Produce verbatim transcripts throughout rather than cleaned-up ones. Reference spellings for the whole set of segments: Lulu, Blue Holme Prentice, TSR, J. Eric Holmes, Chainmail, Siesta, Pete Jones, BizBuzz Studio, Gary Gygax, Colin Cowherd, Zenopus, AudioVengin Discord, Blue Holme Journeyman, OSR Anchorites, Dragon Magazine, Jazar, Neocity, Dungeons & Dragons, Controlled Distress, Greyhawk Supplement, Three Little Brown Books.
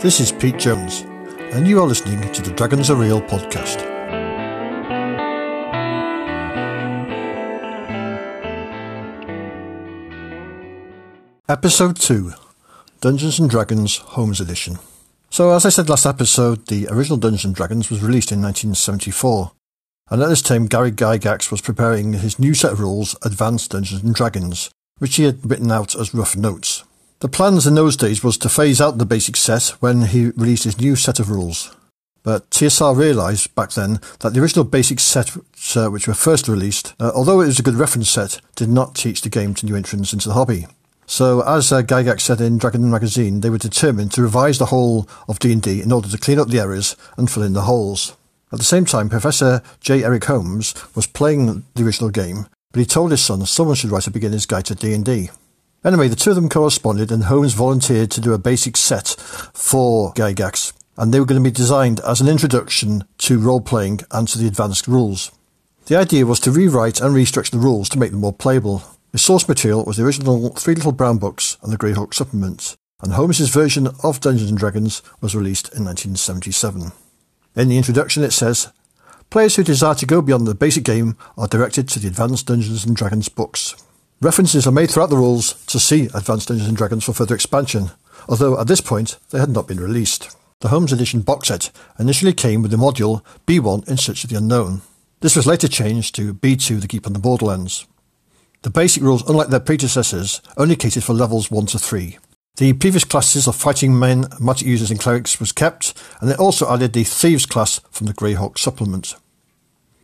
This is Pete Jones, and you are listening to the Dragons Are Real podcast. Episode two, Dungeons and Dragons Holmes Edition. So as I said last episode, the original Dungeons and Dragons was released in nineteen seventy-four, and at this time Gary Gygax was preparing his new set of rules, Advanced Dungeons and Dragons, which he had written out as rough notes. The plans in those days was to phase out the basic set when he released his new set of rules, but T S R realised back then that the original basic set uh, which were first released, uh, although it was a good reference set, did not teach the game to new entrants into the hobby. So, as uh, Gygax said in Dragon Magazine, they were determined to revise the whole of D and D in order to clean up the errors and fill in the holes. At the same time, Professor J. Eric Holmes was playing the original game, but he told his son someone should write a beginner's guide to D and D. Anyway, the two of them corresponded and Holmes volunteered to do a basic set for Gygax, and they were going to be designed as an introduction to role-playing and to the advanced rules. The idea was to rewrite and restructure the rules to make them more playable. The source material was the original Three Little Brown Books and the Greyhawk Supplement, and Holmes' version of Dungeons and Dragons was released in nineteen seventy-seven. In the introduction it says, "Players who desire to go beyond the basic game are directed to the Advanced Dungeons and Dragons books. References are made throughout the rules to see Advanced Dungeons and Dragons for further expansion, although at this point they had not been released." The Holmes edition box set initially came with the module B one In Search of the Unknown. This was later changed to B two The Keep on the Borderlands. The basic rules, unlike their predecessors, only catered for levels one to three. The previous classes of fighting men, magic users and clerics was kept, and they also added the thieves class from the Greyhawk supplement.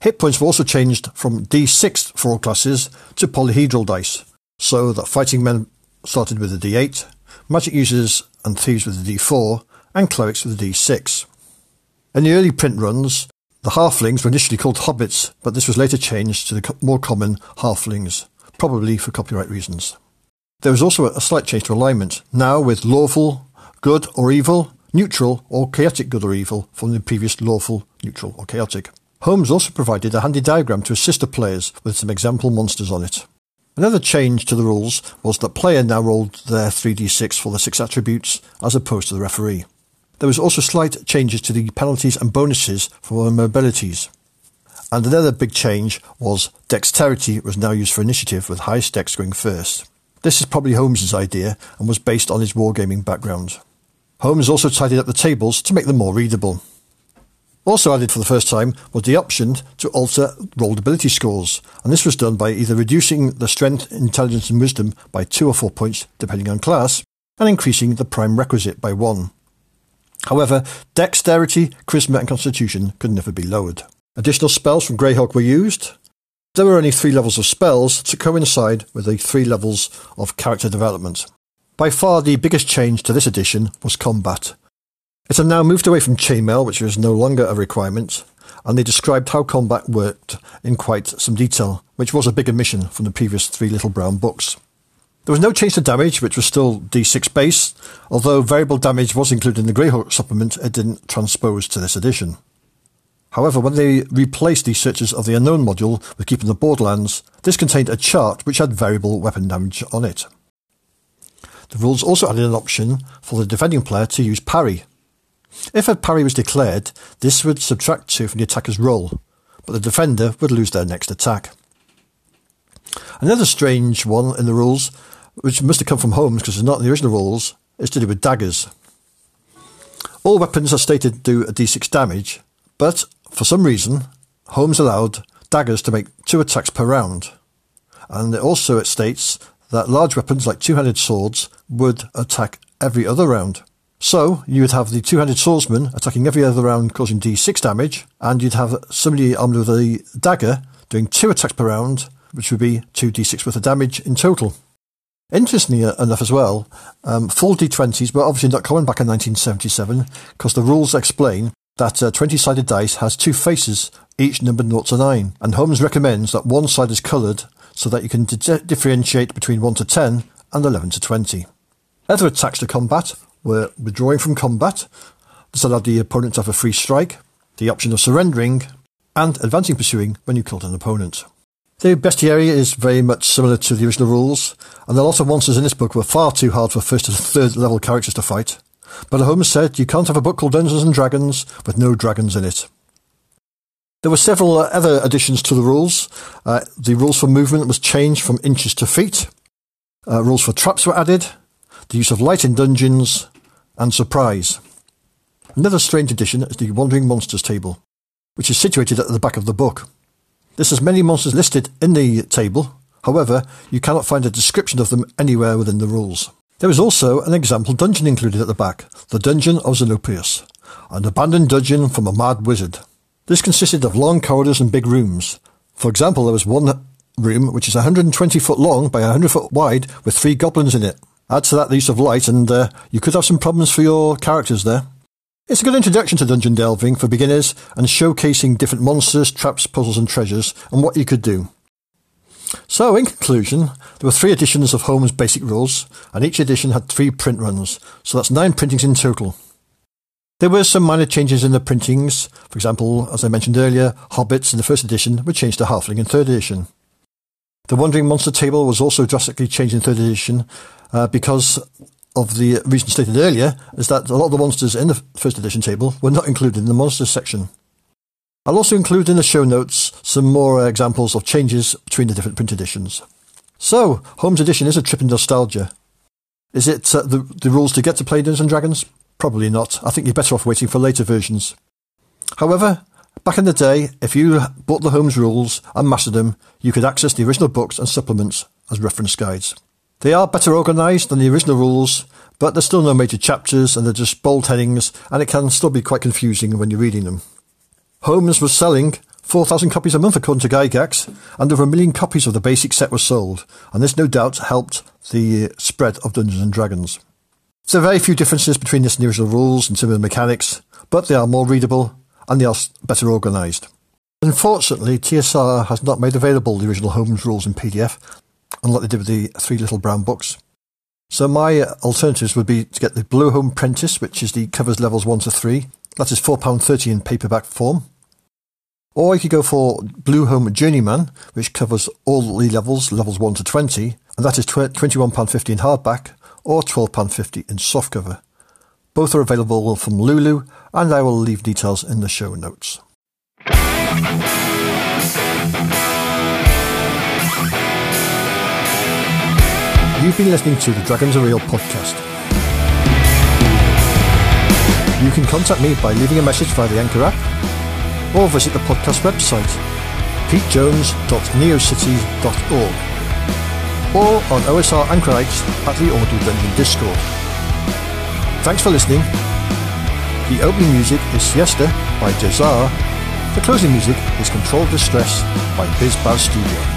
Hit points were also changed from D six for all classes to polyhedral dice, so that fighting men started with a D eight, magic users and thieves with a D four, and clerics with a D six. In the early print runs, the halflings were initially called hobbits, but this was later changed to the more common halflings, probably for copyright reasons. There was also a slight change to alignment, now with lawful, good or evil, neutral or chaotic good or evil from the previous lawful, neutral or chaotic. Holmes also provided a handy diagram to assist the players with some example monsters on it. Another change to the rules was that player now rolled their three d six for the six attributes as opposed to the referee. There was also slight changes to the penalties and bonuses for mobilities. And another big change was dexterity was now used for initiative with highest dex going first. This is probably Holmes' idea and was based on his wargaming background. Holmes also tidied up the tables to make them more readable. Also added for the first time was the option to alter rolled ability scores, and this was done by either reducing the strength, intelligence and wisdom by two or four points depending on class, and increasing the prime requisite by one. However, dexterity, charisma and constitution could never be lowered. Additional spells from Greyhawk were used. There were only three levels of spells to coincide with the three levels of character development. By far the biggest change to this edition was combat. It had now moved away from chainmail, which was no longer a requirement, and they described how combat worked in quite some detail, which was a big omission from the previous Three Little Brown Books. There was no change to damage, which was still D six based, although variable damage was included in the Greyhawk supplement. It didn't transpose to this edition. However, when they replaced the Searches of the Unknown module with Keeping the Borderlands, this contained a chart which had variable weapon damage on it. The rules also added an option for the defending player to use parry. If a parry was declared, this would subtract two from the attacker's roll, but the defender would lose their next attack. Another strange one in the rules, which must have come from Holmes because it's not in the original rules, is to do with daggers. All weapons are stated to do a D six damage, but for some reason, Holmes allowed daggers to make two attacks per round, and it also states that large weapons like two-handed swords would attack every other round. So you would have the two-handed swordsman attacking every other round causing D six damage, and you'd have somebody armed with a dagger doing two attacks per round, which would be two d six worth of damage in total. Interestingly enough as well, um, full d twenties were obviously not common back in nineteen seventy-seven, because the rules explain that uh, twenty-sided dice has two faces, each numbered zero to nine, and Holmes recommends that one side is coloured so that you can di differentiate between one to ten and eleven to twenty. Other attacks to combat were withdrawing from combat. This allowed the opponent to have a free strike, the option of surrendering, and advancing pursuing when you killed an opponent. The bestiary is very much similar to the original rules, and a lot of monsters in this book were far too hard for first and third level characters to fight, but Holmes said you can't have a book called Dungeons and Dragons with no dragons in it. There were several other additions to the rules. Uh, the rules for movement was changed from inches to feet. Uh, rules for traps were added, the use of light in dungeons, and surprise. Another strange addition is the Wandering Monsters table, which is situated at the back of the book. This has many monsters listed in the table, however, you cannot find a description of them anywhere within the rules. There is also an example dungeon included at the back, the Dungeon of Zenopus, an abandoned dungeon from a mad wizard. This consisted of long corridors and big rooms. For example, there was one room which is one hundred twenty foot long by one hundred foot wide with three goblins in it. Add to that the use of light and uh, you could have some problems for your characters there. It's a good introduction to dungeon delving for beginners and showcasing different monsters, traps, puzzles and treasures and what you could do. So in conclusion, there were three editions of Holmes' basic rules and each edition had three print runs, so that's nine printings in total. There were some minor changes in the printings. For example, as I mentioned earlier, hobbits in the first edition were changed to halfling in third edition. The Wandering Monster table was also drastically changed in third edition uh, because of the reason stated earlier, is that a lot of the monsters in the first edition table were not included in the monsters section. I'll also include in the show notes some more examples of changes between the different print editions. So, Holmes' edition is a trip in nostalgia. Is it uh, the, the rules to get to play Dungeons and Dragons? Probably not. I think you're better off waiting for later versions. However, back in the day, if you bought the Holmes rules and mastered them, you could access the original books and supplements as reference guides. They are better organised than the original rules, but there's still no major chapters and they're just bold headings, and it can still be quite confusing when you're reading them. Holmes was selling four thousand copies a month according to Gygax, and over a million copies of the basic set were sold, and this no doubt helped the spread of Dungeons and Dragons. There are very few differences between this and the original rules and similar mechanics, but they are more readable and they are better organised. Unfortunately, T S R has not made available the original Holmes rules in P D F, unlike they did with the Three Little Brown Books. So my alternatives would be to get the Blue Holme Prentice, which is the covers levels one to three. That is four pounds thirty in paperback form. Or you could go for Blue Holme Journeyman, which covers all the levels, levels one to twenty, and that is twenty-one pounds fifty in hardback or twelve pounds fifty in softcover. Both are available from Lulu, and I will leave details in the show notes. You've been listening to the Dragons Are Real podcast. You can contact me by leaving a message via the Anchor app or visit the podcast website, pete jones dot neocity dot org, or on O S R Anchorites at the AudioVengin Discord. Thanks for listening. The opening music is Siesta by Jazar. The closing music is Controlled Distress by BizBuzz Studio.